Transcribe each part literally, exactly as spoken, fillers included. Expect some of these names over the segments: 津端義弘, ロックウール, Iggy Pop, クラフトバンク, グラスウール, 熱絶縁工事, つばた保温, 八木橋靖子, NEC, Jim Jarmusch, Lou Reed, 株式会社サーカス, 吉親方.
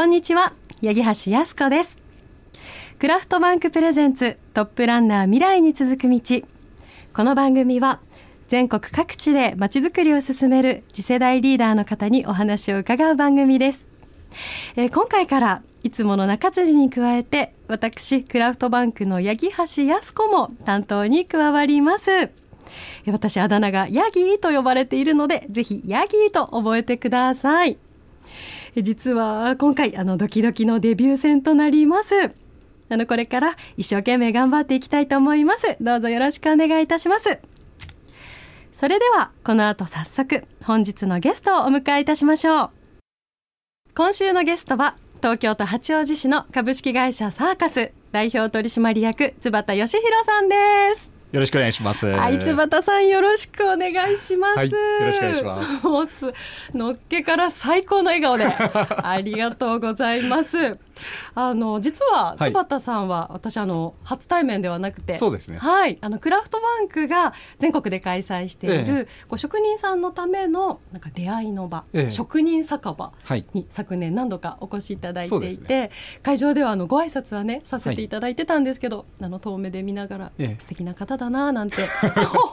こんにちは、八木橋靖子です。クラフトバンクプレゼンツトップランナー未来に続く道。この番組は全国各地でまちづくりを進める次世代リーダーの方にお話を伺う番組です。えー、今回からいつもの中辻に加えて、私クラフトバンクの八木橋靖子も担当に加わります。私あだ名がヤギーと呼ばれているので、ぜひヤギーと覚えてください。実は今回あのドキドキのデビュー戦となります。あのこれから一生懸命頑張っていきたいと思います。どうぞよろしくお願いいたします。それではこの後早速本日のゲストをお迎えいたしましょう。今週のゲストは東京都八王子市の株式会社サーカス代表取締役津端義弘さんです。よろしくお願いします。はい、津端さんよろしくお願いします。はい、よろしくお願いします。のっけから最高の笑顔でありがとうございます。あの実は津端さんは、はい、私あの初対面ではなくて、そうですね。はい、あのクラフトバンクが全国で開催している、ええ、こう職人さんのためのなんか出会いの場、ええ、職人酒場に昨年何度かお越しいただいていて、はい、そうですね、会場ではあのご挨拶はねさせていただいてたんですけど、はい、あの遠目で見ながら、ええ、素敵な方だななんて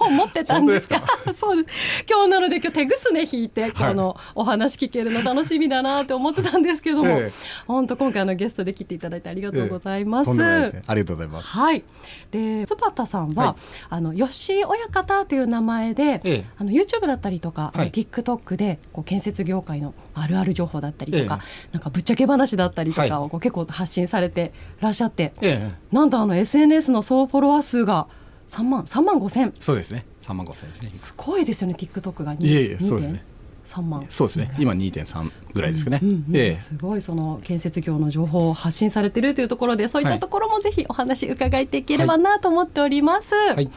思ってたんですがそうです、今日なので今日手ぐすね引いて今日のお話聞けるの楽しみだなって思ってたんですけども、ええ、本当今回のゲストで来ていただいてありがとうございます。ええ、とんでもないですね。ありがとうございます。はい、で津端さんは、はい、あの吉親方という名前で、ええ、あの YouTube だったりとか、はい、TikTok でこう建設業界のあるある情報だったりとか、ええ、なんかぶっちゃけ話だったりとかをこう結構発信されてらっしゃって、ええ、なんとあの エスエヌエス の総フォロワー数がさんまんさんまんごせん。そうですね。さんまんごせんですね。すごいですよね。TikTok がに。いえいえ、そうですね。さんまん。そうですね、今 にてんさん ぐらいですかね。うんうんうん、ええ、すごいその建設業の情報を発信されているというところで、そういったところもぜひお話伺えていければなと思っております。はい、はい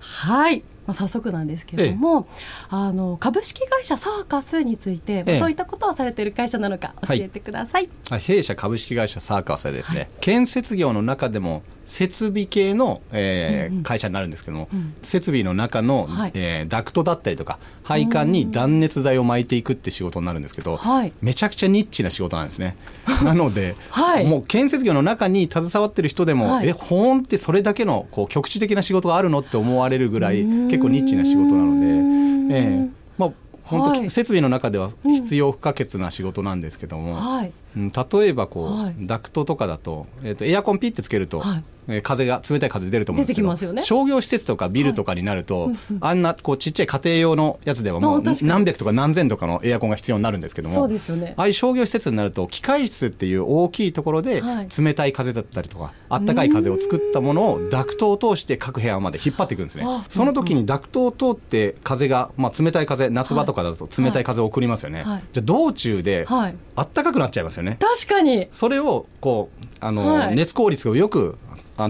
はい、まあ、早速なんですけれども、ええ、あの株式会社サーカスについて、ええ、どういったことをされている会社なのか教えてください。はい、弊社株式会社サーカスはですね、はい、建設業の中でも設備系の、えーうんうん、会社になるんですけども、うん、設備の中の、はい、えー、ダクトだったりとか配管に断熱材を巻いていくって仕事になるんですけど、はい、めちゃくちゃニッチな仕事なんですね。なので、はい、もう建設業の中に携わってる人でも、はい、えほんってそれだけのこう局地的な仕事があるのって思われるぐらい結構ニッチな仕事なので、えーまあ、本当、はい、設備の中では必要不可欠な仕事なんですけども、うんはい、例えばこう、はい、ダクトとかだ と,、えー、とエアコンピッてつけると、はい、えー、風が冷たい風出ると思うんですけど、出てきますよね、商業施設とかビルとかになると、はい、うんうん、あんなこうちっちゃい家庭用のやつではもう何百とか何千とかのエアコンが必要になるんですけども、そうですよね、ああいう商業施設になると機械室っていう大きいところで冷たい風だったりとか、はい、あったかい風を作ったものをダクトを通して各部屋まで引っ張っていくんですね。その時にダクトを通って風が、まあ、冷たい風、夏場とかだと冷たい風を送りますよね。はいはい、じゃあ道中であったかくなっちゃいますよね。確かにそれをこうあの、はい、熱効率をよく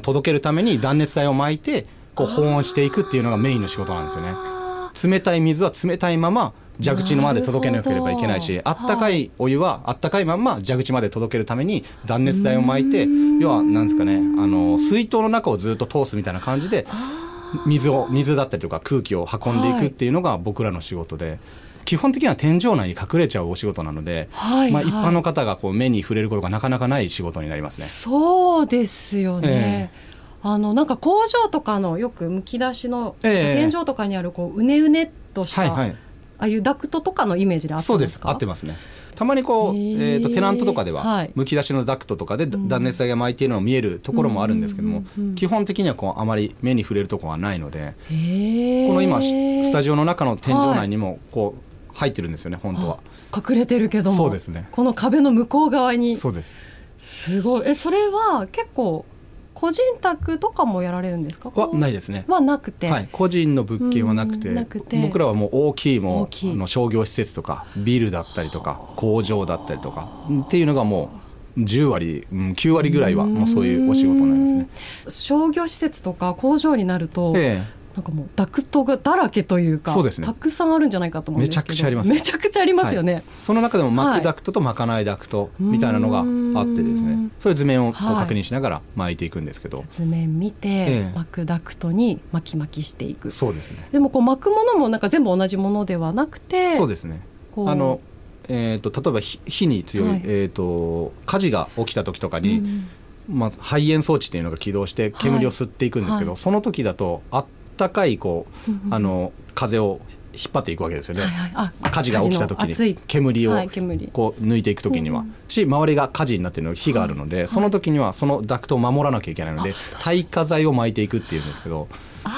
届けるために断熱材を巻いてこう保温していくっていうのがメインの仕事なんですよね。冷たい水は冷たいまま蛇口まで届けなければいけないし、あったかいお湯はあったかいまま蛇口まで届けるために断熱材を巻いて、要はなんですかね、あの水筒の中をずっと通すみたいな感じで水を水だったりとか空気を運んでいくっていうのが僕らの仕事で。はい、基本的には天井内に隠れちゃうお仕事なので、はいはい、まあ、一般の方がこう目に触れることがなかなかない仕事になりますね。そうですよね。えーあのなんか工場とかのよくむき出しの、えー、天井とかにあるこううねうねっとした、はいはい、ああいうダクトとかのイメージで合ってますか？そうです、合ってますね。たまにこう、えーえー、とテナントとかではむき出しのダクトとかで断熱材が巻いているのが見えるところもあるんですけども、基本的にはこうあまり目に触れるところはないので、えー、この今スタジオの中の天井内にもこう、はい、入ってるんですよね。本当は隠れてるけども、そうですね、この壁の向こう側に。そうです、すごい。えそれは結構個人宅とかもやられるんですか？はないですね。はなくて、はい、個人の物件はなく て, なくて僕らはもう大きいもうきいあの商業施設とかビルだったりとか工場だったりとかっていうのがもうじゅうわり、うん、きゅうわりぐらいはもうそういうお仕事になりますね。商業施設とか工場になると、ええ、なんかもうダクトがだらけというか、そうですね、たくさんあるんじゃないかと思うんですけど、めちゃくちゃあります、ね、めちゃくちゃありますよね。はい、その中でも巻くダクトと巻かないダクトみたいなのがあってですね、はい、そういう図面をこう確認しながら巻いていくんですけど、はい、図面見て、ええ、巻くダクトに巻き巻きしていく。そうですね。でもこう巻くものもなんか全部同じものではなくて、そうですね、こうあのえー、と例えば火に強い、はいえー、と火事が起きた時とかに、うんまあ、排煙装置っていうのが起動して煙を吸っていくんですけど、はい、その時だとあったかいこう、うん、あの風を引っ張っていくわけですよね、はいはい、あ火事が起きた時に煙をこう抜いていく時には、はい、し周りが火事になっているの火があるので、はい、その時にはそのダクトを守らなきゃいけないので、はい、耐火剤を巻いていくっていうんですけど、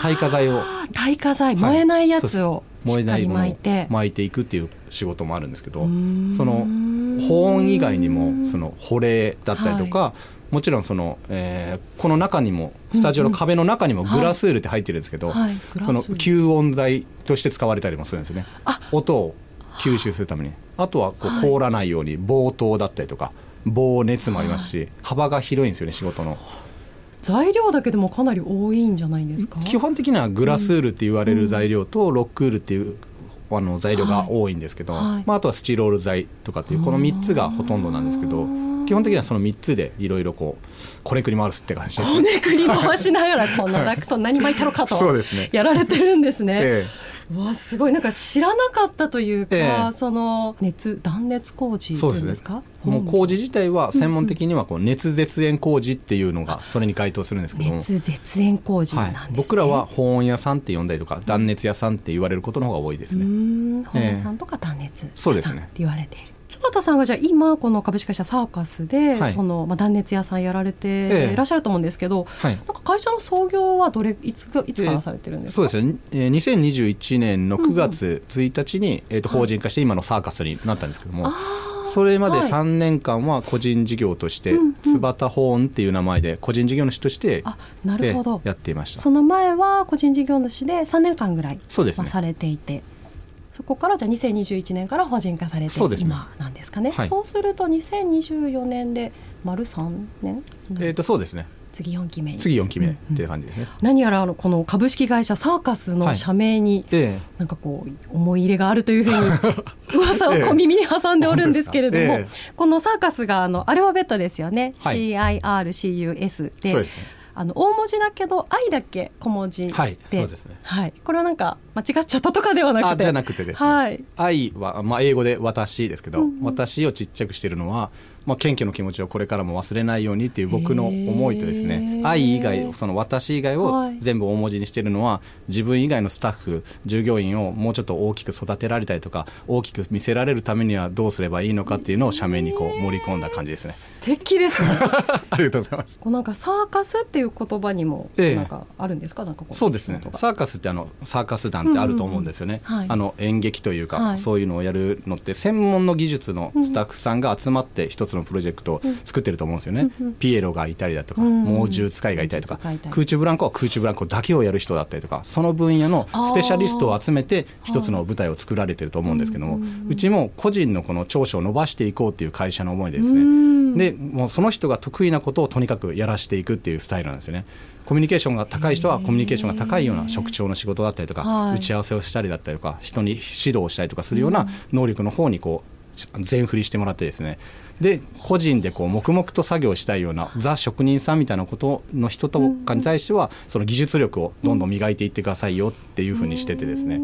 耐火剤を耐火剤、はい、燃えないやつをしっかり巻いて巻いていくっていう仕事もあるんですけど、その保温以外にもその保冷だったりとか、はい、もちろんその、えー、この中にもスタジオの壁の中にもグラスールって入ってるんですけど、うんうんはいはい、その吸音材として使われたりもするんですよね。音を吸収するために、あとはこう凍らないように防凍だったりとか防熱もありますし、はい、幅が広いんですよね。仕事の材料だけでもかなり多いんじゃないですか。基本的にはグラスウールって言われる材料とロックウールっていうあの材料が多いんですけど、はいはいまあ、あとはスチロール材とかっていうこのみっつがほとんどなんですけど、基本的にはそのみっつでいろいろこうこねくり回すって感じです。こねくり回しながらこのダクト何巻いたのかとやられてるんですね。ええ、うわすごい、なんか知らなかったというか、ええ、その熱断熱工事っていうんですか。もう工事自体は専門的にはこう熱絶縁工事っていうのがそれに該当するんですけども、熱絶縁工事なんですね、はい、僕らは保温屋さんって呼んだりとか断熱屋さんって言われることの方が多いですね。うーん、保温屋さんとか断熱屋さんって言われている。柴田さんがじゃあ今この株式会社サーカスで、はい、そのまあ断熱屋さんやられていらっしゃると思うんですけど、ええはい、なんか会社の創業はどれいついつからされてるんですか。えそうですね、えー、にせんにじゅういちねんのくがつついたちに、うんうんえー、と法人化して今のサーカスになったんですけども、はい、それまでさんねんかんは個人事業として、はいうんうん、つばた保温っていう名前で個人事業主として、あ、なるほど、えー、やっていました。その前は個人事業主でさんねんかんぐらい、そうですね、まあ、されていて、そこからじゃあにせんにじゅういちねんから法人化されて今なんですかね。そうですね、はい、そうするとにせんにじゅうよねんで丸さんねん、えー、とそうですね、次よんきめに次よんきめっていう感じですね、うんうん、何やらあのこの株式会社サーカスの社名になんかこう思い入れがあるというふうに噂を小耳に挟んでおるんですけれども、えーえー、このサーカスがあのアルファベットですよね、はい、シーアイアールシーユーエス で、そうですね、あの大文字だけど I だけ小文字で、はいそうですねはい、これはなんか間違っちゃったとかではなくて、あじゃなくてですね、はい、I は、まあ、英語で私ですけど、うんうん、私をちっちゃくしてるのは、まあ、謙虚の気持ちをこれからも忘れないようにっていう僕の思いとですね、 I 以外その私以外を全部大文字にしてるのは、はい、自分以外のスタッフ従業員をもうちょっと大きく育てられたりとか大きく見せられるためにはどうすればいいのかっていうのを社名にこう盛り込んだ感じですね。素敵ですねありがとうございます。こうなんかサーカスっていう言葉にもなんかあるんですか、ええ、なんかこうそうですね、サーカスってあのサーカス団ってあると思うんですよね、うんうんはい、あの演劇というか、はい、そういうのをやるのって専門の技術のスタッフさんが集まって一つのプロジェクトを作ってると思うんですよね、うん、ピエロがいたりだとか、うん、猛獣使いがいたりとか、うん、空中ブランコは空中ブランコだけをやる人だったりとか、その分野のスペシャリストを集めて一つの舞台を作られてると思うんですけども、はい、うちも個人のこの長所を伸ばしていこうっていう会社の思いでですね、うん、でもうその人が得意なことをとにかくやらしていくっていうスタイルなんですよね。コミュニケーションが高い人はコミュニケーションが高いような職長の仕事だったりとか、はい、打ち合わせをしたりだったりとか人に指導をしたりとかするような能力の方にこう全振りしてもらってですね、で個人でこう黙々と作業したいようなザ職人さんみたいなことの人とかに対してはその技術力をどんどん磨いていってくださいよっていうふうにしててですね、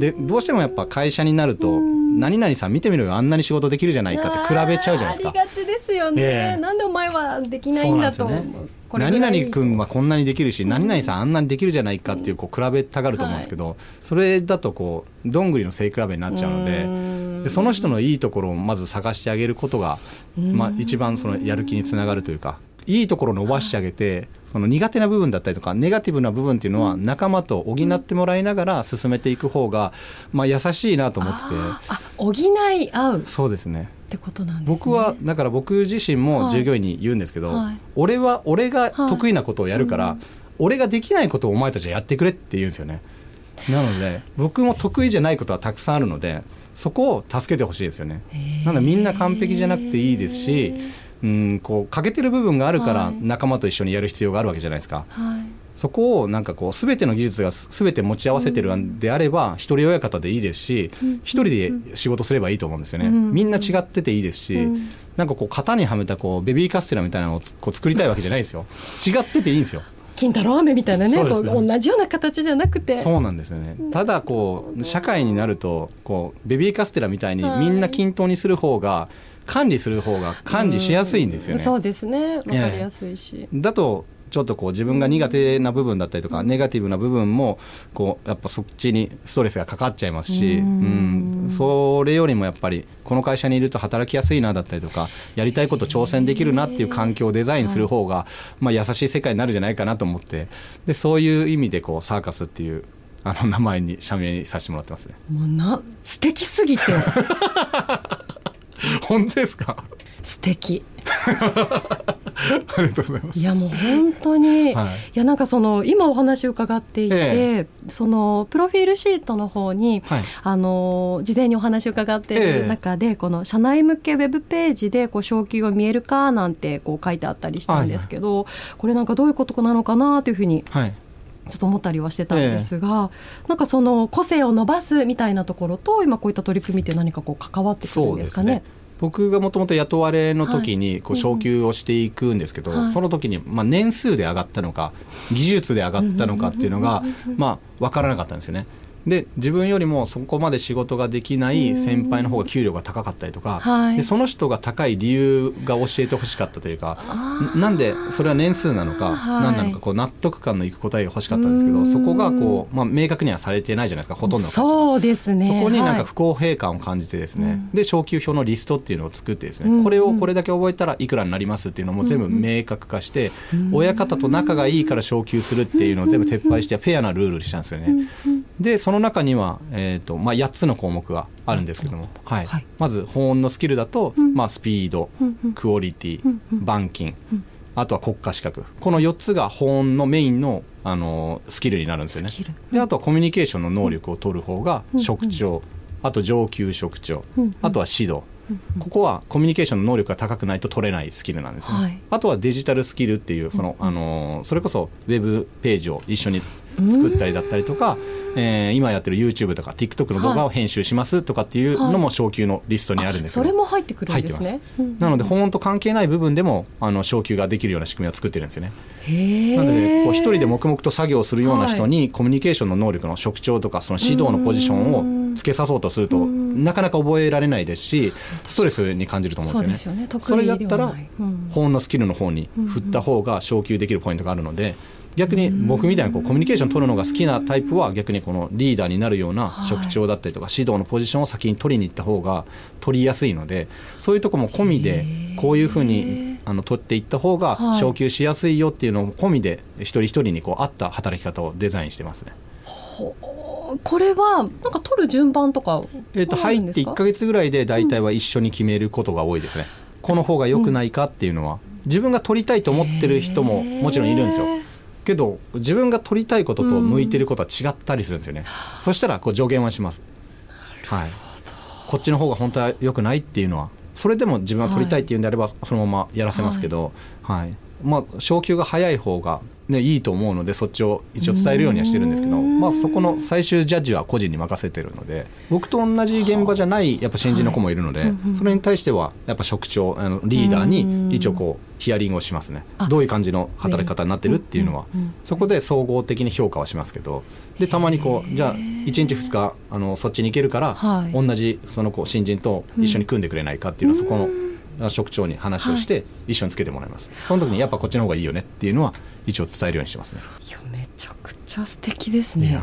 でどうしてもやっぱ会社になると何々さん見てみろよあんなに仕事できるじゃないかって比べちゃうじゃないですか。 あ, ありがちですよね、えー、なんでお前はできないんだと、ね、これ何々君はこんなにできるし何々さんあんなにできるじゃないかっていう、こう比べたがると思うんですけど、はい、それだとこうどんぐりの背比べになっちゃうので、でその人のいいところをまず探してあげることが、まあ、一番そのやる気につながるというか、いいところを伸ばしてあげて、その苦手な部分だったりとかネガティブな部分っていうのは仲間と補ってもらいながら進めていく方が、まあ、優しいなと思ってて、ああ補い合う、そうですねってことなんですね。僕はだから僕自身も従業員に言うんですけど、はいはい、俺は俺が得意なことをやるから、はいうん、俺ができないことをお前たちはやってくれって言うんですよね。なので僕も得意じゃないことはたくさんあるのでそこを助けてほしいですよね。なのでみんな完璧じゃなくていいですし、うん、こう欠けてる部分があるから仲間と一緒にやる必要があるわけじゃないですか、はい、そこをなんかこう全ての技術が全て持ち合わせてるんであれば、うん、一人親方でいいですし、うん、一人で仕事すればいいと思うんですよね、うん、みんな違ってていいですし、うん、なんかこう型にはめたこうベビーカステラみたいなのをこう作りたいわけじゃないですよ違ってていいんですよ金太郎飴みたいなね、こう同じような形じゃなくて、そうなんですよね。ただこう社会になるとこうベビーカステラみたいにみんな均等にする方が、管理する方が管理しやすいんですよね。うそうですね、分かりやすいし、だとちょっとこう自分が苦手な部分だったりとか、うん、ネガティブな部分もこうやっぱそっちにストレスがかかっちゃいますし、うん、うん、それよりもやっぱりこの会社にいると働きやすいなだったりとか、やりたいこと挑戦できるなっていう環境をデザインする方が、まあ、優しい世界になるんじゃないかなと思って、でそういう意味でこうサーカスっていうあの名前に社名にさせてもらってますね。もうな素敵すぎて本当ですか？素敵ありがとうございます。いやもう本当に、はい、いやなんかその今お話を伺っていて、えー、そのプロフィールシートの方に、はい、あの事前にお話を伺っている中で、えー、この社内向けウェブページでこう昇給は見えるかなんてこう書いてあったりしたんですけど、はいはい、これなんかどういうことなのかなというふうに、はい、ちょっと思ったりはしてたんですが、えー、なんかその個性を伸ばすみたいなところと今こういった取り組みって何かこう関わってくるんですかね。僕がもともと雇われの時にこう昇給をしていくんですけど、はい、その時にまあ年数で上がったのか技術で上がったのかっていうのがまあ分からなかったんですよね。で自分よりもそこまで仕事ができない先輩の方が給料が高かったりとか、はい、でその人が高い理由が教えてほしかったというか、なんでそれは年数なのか何なのかこう納得感のいく答えが欲しかったんですけど、そこがこう、まあ、明確にはされてないじゃないですか、ほとんどの会社。そうですね、そこになんか不公平感を感じてですね、はい、で昇給表のリストっていうのを作ってですね、うんうん、これをこれだけ覚えたらいくらになりますっていうのも全部明確化して、うんうん、親方と仲がいいから昇給するっていうのを全部撤廃してフェアなルールにしたんですよね、うんうん、でそのその中には、えーとまあ、やっつの項目があるんですけども、はいはい、まず保温のスキルだと、うんまあ、スピード、うん、クオリティ、うん、板金、うん、あとは国家資格、このよっつが保温のメインの、あのー、スキルになるんですよね、うん、であとはコミュニケーションの能力を取る方が職長、うん、あと上級職長、うん、あとは指導、ここはコミュニケーションの能力が高くないと取れないスキルなんですね、はい、あとはデジタルスキルっていう そ, の、あのー、それこそウェブページを一緒に作ったりだったりとか、えー、今やってる YouTube とか TikTok の動画を編集しますとかっていうのも昇給のリストにあるんですけど、はいはい、それも入ってくるんですね。なので本当関係ない部分でもあの昇給ができるような仕組みを作ってるんですよね。へー。なのでこう一人で黙々と作業するような人にコミュニケーションの能力の職長とかその指導のポジションをつけさそうとするとなかなか覚えられないですし、ストレスに感じると思うんですよね。そうですよね。得意ではない。それだったら本のスキルの方に振った方が昇給できるポイントがあるので、逆に僕みたいなこうコミュニケーション取るのが好きなタイプは逆にこのリーダーになるような職長だったりとか指導のポジションを先に取りに行った方が取りやすいので、そういうとこも込みでこういうふうにあの取っていった方が昇給しやすいよっていうのも込みで一人一人にこう合った働き方をデザインしてますね。これはなんか取る順番とかあるんですか？えーと、入っていっかげつぐらいで大体は一緒に決めることが多いですね、うん、この方が良くないかっていうのは自分が取りたいと思ってる人ももちろんいるんですよ、けど自分が取りたいことと向いてることは違ったりするんですよね、うん、そしたらこう助言はします、はい、こっちの方が本当は良くないっていうのはそれでも自分は取りたいっていうんであればそのままやらせますけど、はいはい、まあ、昇給が早い方が、ね、いいと思うのでそっちを一応伝えるようにはしてるんですけど、まあ、そこの最終ジャッジは個人に任せてるので、僕と同じ現場じゃないやっぱ新人の子もいるので、はい、それに対してはやっぱ職長あのリーダーに一応こうヒアリングをしますね。どういう感じの働き方になってるっていうのはそこで総合的に評価はしますけど、でたまにこうじゃあいちにちふつかあのそっちに行けるから、はい、同じその子新人と一緒に組んでくれないかっていうのはそこの職長に話をして一緒につけてもらいます、はい、その時にやっぱこっちの方がいいよねっていうのは一応伝えるようにしてますね。めちゃくちゃ素敵ですね。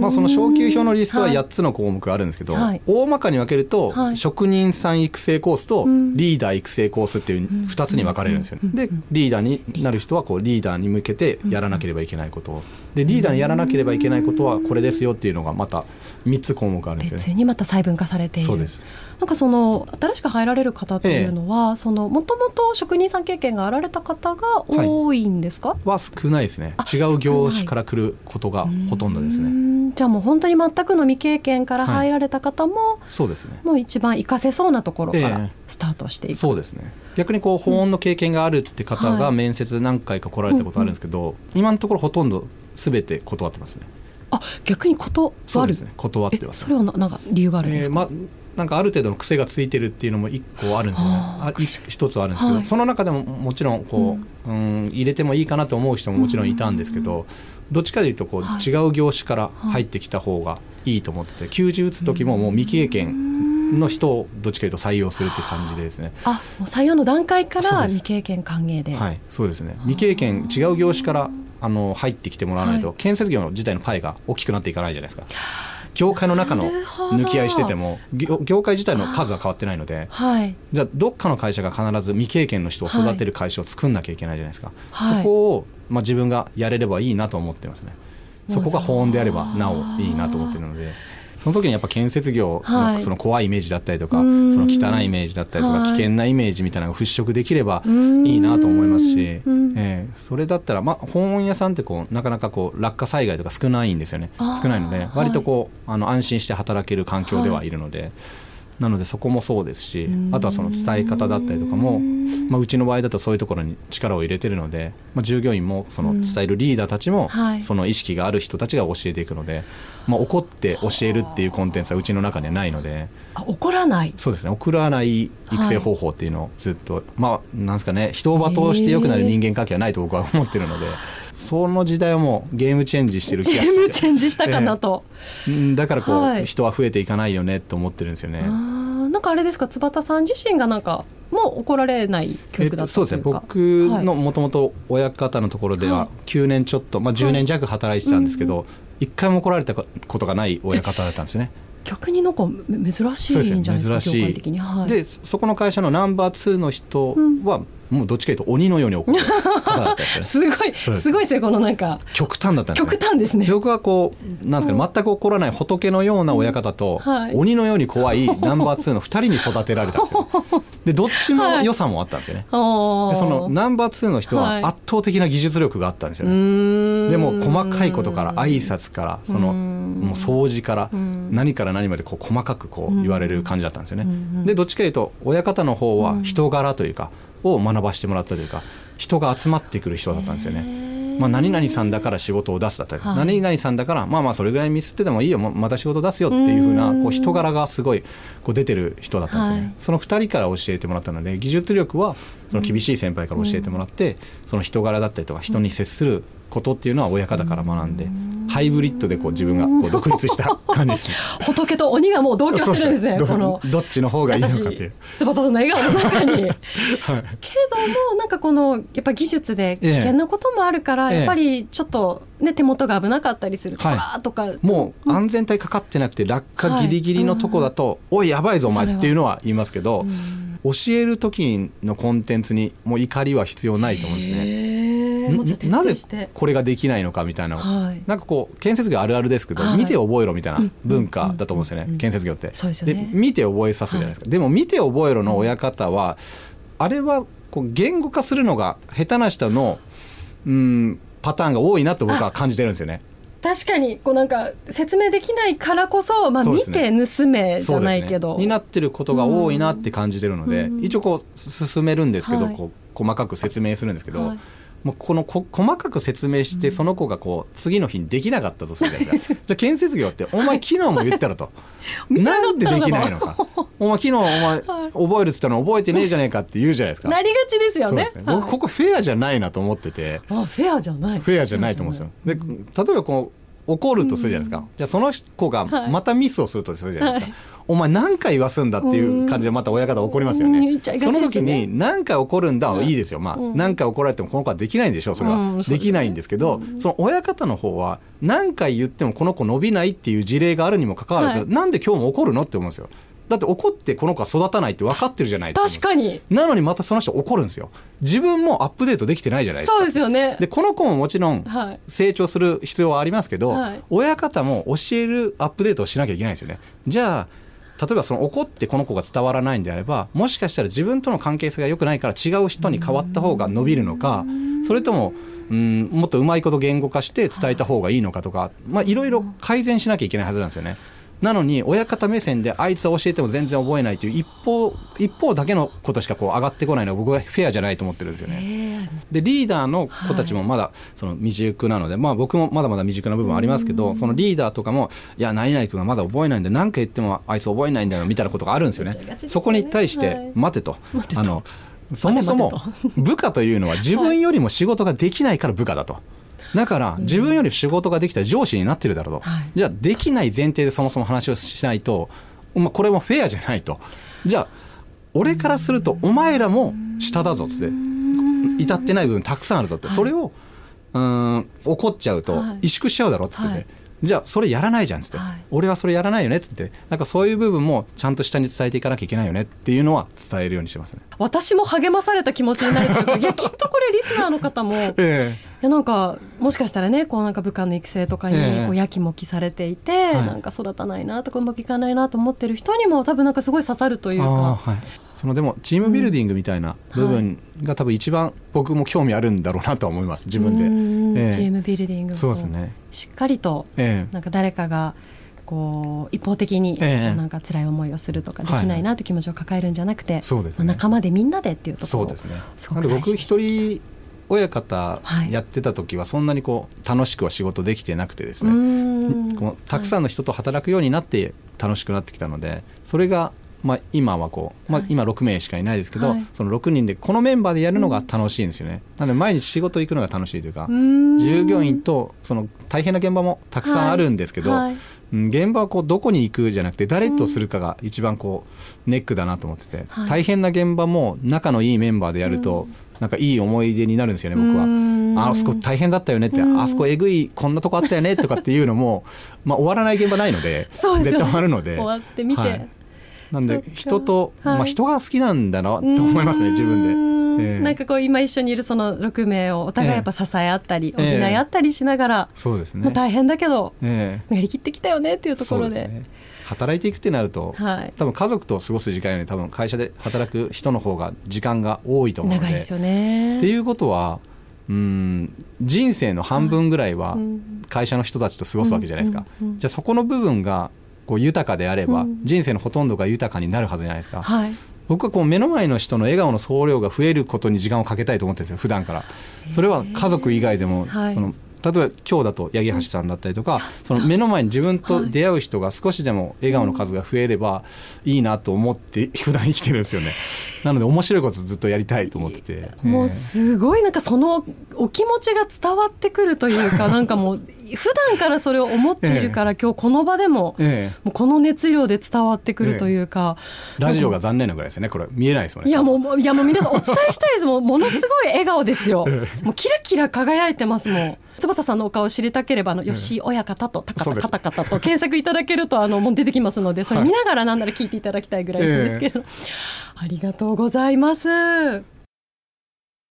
まあ、その昇給表のリストはやっつの項目があるんですけど、はい、大まかに分けると、はい、職人さん育成コースとリーダー育成コースっていうふたつに分かれるんですよね。でリーダーになる人はこうリーダーに向けてやらなければいけないことを、でリーダーにやらなければいけないことはこれですよっていうのがまたみっつ項目あるんですよね。別にまた細分化されている。そうです。なんかその新しく入られる方っていうのは、ええ、そのもともと職人さん経験があられた方が多いんですか？はい、は少ないですね。違う業種から来ることがほとんどですね。うん、じゃあもう本当に全くの未経験から入られた方も、はい、そうですね。もう一番活かせそうなところからスタートしていく。ええ、そうですね。逆にこう保温の経験があるって方が面接何回か来られたことあるんですけど、うんはいうんうん、今のところほとんど全て断ってますね。あ、逆に断る。そうですね。断ってます、ね。え、それはなんか理由があるんですか？えーまなんかある程度の癖がついてるっていうのも一個あるんですよね。あ一つはあるんですけど、はい、その中でももちろんこう、うん、うん入れてもいいかなと思う人ももちろんいたんですけど、うんうんうん、どっちかというとこう、はい、違う業種から入ってきた方がいいと思ってて、求人打つ時ももう未経験の人をどっちかというと採用するって感じでですね、あもう採用の段階から未経験歓迎で、はい、そうですね、未経験違う業種からあの入ってきてもらわないと、はい、建設業自体のパイが大きくなっていかないじゃないですか。業界の中の抜き合いしてても 業, 業界自体の数は変わってないので、はい、じゃあどっかの会社が必ず未経験の人を育てる会社を作んなきゃいけないじゃないですか、はい、そこを、まあ、自分がやれればいいなと思ってますね。そこが本音であればなおいいなと思ってるので、その時にやっぱ建設業 の, その怖いイメージだったりとか、はい、その汚いイメージだったりとか危険なイメージみたいなのが払拭できればいいなと思いますし、えー、それだったら、まあ、本屋さんってこうなかなかこう落下災害とか少ないんですよね。少ないので割とこう、はい、あの安心して働ける環境ではいるので、はい、なのでそこもそうですし、あとはその伝え方だったりとかも、まあ、うちの場合だとそういうところに力を入れてるので、まあ、従業員もその伝えるリーダーたちもその意識がある人たちが教えていくので、まあ、怒って教えるっていうコンテンツはうちの中にはないので、あ怒らない、そうですね、怒らない育成方法っていうのをずっと、はい、まあなんですかね、人を罵倒して良くなる人間関係はないと僕は思ってるので、その時代はもうゲームチェンジしてる気がして、ゲームチェンジしたかなと、えー、だからこう、はい、人は増えていかないよねと思ってるんですよね。あなんかあれですか、津端さん自身がなんかもう怒られない教育だったというか、えっと、そうですね、僕のもともと親方のところではきゅうねんちょっと、まあ、じゅうねんじゃく働いてたんですけど、はいうんうん一回も来られたことがない親方だったんですね。逆になんか珍しいんじゃないですか、そうですね、珍しい業界的に、はい、でそこの会社のナンバーツーの人は、うん、もうどっちかというと鬼のように怒る方だったんですね。すごいすごいですね、このなんか極端だったんですね。極端ですね。僕はこうなんですかね、全く怒らない仏のような親方と、うんはい、鬼のように怖いナンバーツーのふたりに育てられたんですよ。でどっちも良さもあったんですよね、はい、でそのナンバーツーの人は圧倒的な技術力があったんですよね、はい、でも細かいことから挨拶からそのもう掃除から何から何までこう細かくこう言われる感じだったんですよね、うんうんうん、でどっちかというと親方の方は人柄というかを学ばせてもらったというか、人が集まってくる人だったんですよね。まあ、何々さんだから仕事を出すだったり、はい、何々さんだからまあまあそれぐらいミスっててもいいよ、また仕事出すよっていう風なこう人柄がすごいこう出てる人だったんですよね、はい、そのふたりから教えてもらったので、技術力はその厳しい先輩から教えてもらって、うん、その人柄だったりとか人に接することっていうのは親方から学んで、うん、ハイブリッドでこう自分がこう独立した感じですね。仏と鬼がもう同居してるんですね。そうそう ど, このどっちの方がいいのかっていうつばたさんの笑顔の中に、はい、けどもなんかこのやっぱり技術で危険なこともあるから、ええ、やっぱりちょっと、ね、手元が危なかったりするとか、はい、とかもう安全帯かかってなくて落下ギリギリのとこだと、はい、おいやばいぞお前っていうのは言いますけど、教える時のコンテンツにもう怒りは必要ないと思うんですね。なぜこれができないのかみたいな、はい、なんかこう建設業あるあるですけど、はい、見て覚えろみたいな文化だと思うんですよね、うんうんうん、建設業ってそうですよね。で見て覚えさすじゃないですか、はい、でも見て覚えろの親方は、うん、あれはこう言語化するのが下手な人の、うん、パターンが多いなと僕は感じてるんですよね。確かにこうなんか説明できないからこそ、まあ、見て盗めじゃないけど、ねね、になってることが多いなって感じてるので、うん、一応こう進めるんですけど、はい、こう細かく説明するんですけど、はい、もうこのこ細かく説明してその子がこう次の日にできなかったとするじゃないですか。じゃあ建設業ってお前昨日も言ったろとなんでできないのかお前昨日お前覚えるって言ったの覚えてねえじゃねえかって言うじゃないですか。なりがちですよ ね, すね、はい、僕ここフェアじゃないなと思ってて、あフェアじゃないフェアじゃないと思うんですよ。で例えばこう怒るとするじゃないですか、うん、じゃあその子がまたミスをするとするじゃないですか、はいはい、お前何回言わすんだっていう感じでまた親方怒りますよね、うん、その時に何回怒るんだはいいですよ、まあ、何回怒られてもこの子はできないんでしょう、それはできないんですけど、その親方の方は何回言ってもこの子伸びないっていう事例があるにもかかわらず、はい、なんで今日も怒るのって思うんですよ。だって怒ってこの子は育たないって分かってるじゃないですか。確かに。なのにまたその人怒るんですよ。自分もアップデートできてないじゃないですか。そうですよね。でこの子ももちろん成長する必要はありますけど、はい、親方も教えるアップデートをしなきゃいけないんですよね。じゃあ例えばその怒ってこの子が伝わらないんであれば、もしかしたら自分との関係性が良くないから違う人に変わった方が伸びるのか、それともうんもっとうまいこと言語化して伝えた方がいいのかとか、まあいろいろ改善しなきゃいけないはずなんですよね。なのに親方目線であいつは教えても全然覚えないという一方一方だけのことしかこう上がってこないのは僕はフェアじゃないと思ってるんですよね。でリーダーの子たちもまだその未熟なので、はい、まあ、僕もまだまだ未熟な部分ありますけど、そのリーダーとかもいや何々君がまだ覚えないんで何か言ってもあいつ覚えないんだよみたいなことがあるんですよね。そこに対して待てと、はい、あのそもそも部下というのは自分よりも仕事ができないから部下だと、はい、だから自分より仕事ができた上司になってるだろうと、はい、じゃあできない前提でそもそも話をしないと、まあ、これもフェアじゃないと、じゃあ俺からするとお前らも下だぞっつって至ってない部分たくさんあるぞって、はい、それをうーん怒っちゃうと萎縮しちゃうだろうっつって、はい、じゃあそれやらないじゃんっつって、はい、俺はそれやらないよねっつって、なんかそういう部分もちゃんと下に伝えていかなきゃいけないよねっていうのは伝えるようにしてますね。私も励まされた気持ちになるというかいやきっとこれリスナーの方も、ええ、いやなんかもしかしたらね、こうなんか部下の育成とかにこうやきもきされていて、ええ、なんか育たないなとかうまくいかないなと思ってる人にも多分なんかすごい刺さるというか、はい、そのでもチームビルディングみたいな部分が多分一番僕も興味あるんだろうなとは思います自分で、うん、ええ、チームビルディングもしっかりとなんか誰かがこう一方的になんか辛い思いをするとかできないなって気持ちを抱えるんじゃなくて、仲間でみんなでっていうところをすごく大事にしていきたい。僕一人親方やってた時はそんなにこう楽しくは仕事できてなくてですね、はい、たくさんの人と働くようになって楽しくなってきたので、それがまあ今はこう、まあ、今ろくめいしかいないですけど、はい、そのろくにんでこのメンバーでやるのが楽しいんですよね、うん、なので毎日仕事行くのが楽しいというか、う従業員とその大変な現場もたくさんあるんですけど、はいはい、現場はこうどこに行くじゃなくて誰とするかが一番こうネックだなと思ってて、はい、大変な現場も仲のいいメンバーでやるとなんかいい思い出になるんですよね僕は。あそこ大変だったよねって、あそこえぐいこんなとこあったよねとかっていうのもまあ終わらない現場ないのでそうですよね、絶対終わるので終わってみて、はい、なんで人と、はい、まあ、人が好きなんだなと思いますね自分で、えー、なんかこう今一緒にいるそのろくめいをお互いやっぱ支え合ったり、えー、補い合ったりしながら、えーそうですね、もう大変だけど、えー、やりきってきたよねっていうところ で, で、ね、働いていくってなると、はい、多分家族と過ごす時間より多分会社で働く人の方が時間が多いと思うので、長いですよねっていうことは、うん、人生の半分ぐらいは会社の人たちと過ごすわけじゃないですか、うんうんうん、じゃあそこの部分がこう豊かであれば人生のほとんどが豊かになるはずじゃないですか、うん、はい、僕はこう目の前の人の笑顔の総量が増えることに時間をかけたいと思ってるんですよ普段から。それは家族以外でも、はい、その例えば今日だと八木橋さんだったりとか、その目の前に自分と出会う人が少しでも笑顔の数が増えればいいなと思って普段生きてるんですよね。なので面白いことずっとやりたいと思ってて、もうすごいなんかそのお気持ちが伝わってくるというか、なんかもう普段からそれを思っているから、ええ、今日この場で も,、ええ、もうこの熱量で伝わってくるというか、ええ、ラジオが残念なぐらいですねこれ見えないですよね。いやもう、いやもう皆さんお伝えしたいですもうものすごい笑顔ですよ、ええ、もうキラキラ輝いてますもん。坪田さんのお顔を知りたければあの、ええ、吉井親方と高田カタカタと検索いただけるとあのもう出てきますので、それ見ながらなんなら聞いていただきたいぐらいなんですけど、ええ、ありがとうございます。